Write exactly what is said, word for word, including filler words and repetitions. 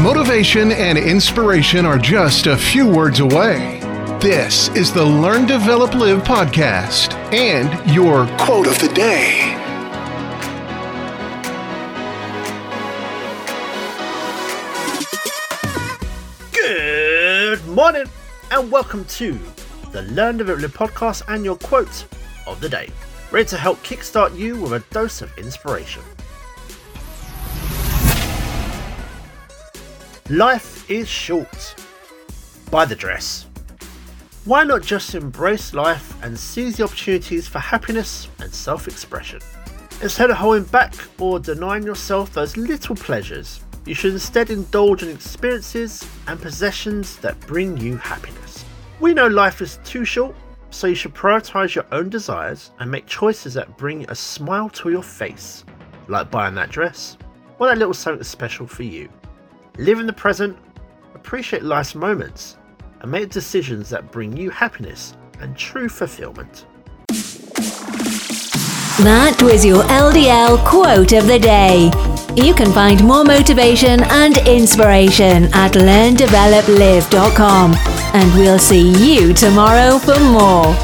Motivation and inspiration are just a few words away. This is the Learn, Develop, Live podcast and your Quote of the Day. Good morning and welcome to the Learn, Develop, Live podcast and your Quote of the Day. Ready to help kickstart you with a dose of inspiration. Life is short. By the dress. Why not just embrace life and seize the opportunities for happiness and self-expression? Instead of holding back or denying yourself those little pleasures, you should instead indulge in experiences and possessions that bring you happiness. We know life is too short, so you should prioritize your own desires and make choices that bring a smile to your face, like buying that dress or that little something special for you. Live in the present, appreciate life's moments, and make decisions that bring you happiness and true fulfillment. That was your L D L Quote of the Day. You can find more motivation and inspiration at learn develop live dot com, and we'll see you tomorrow for more.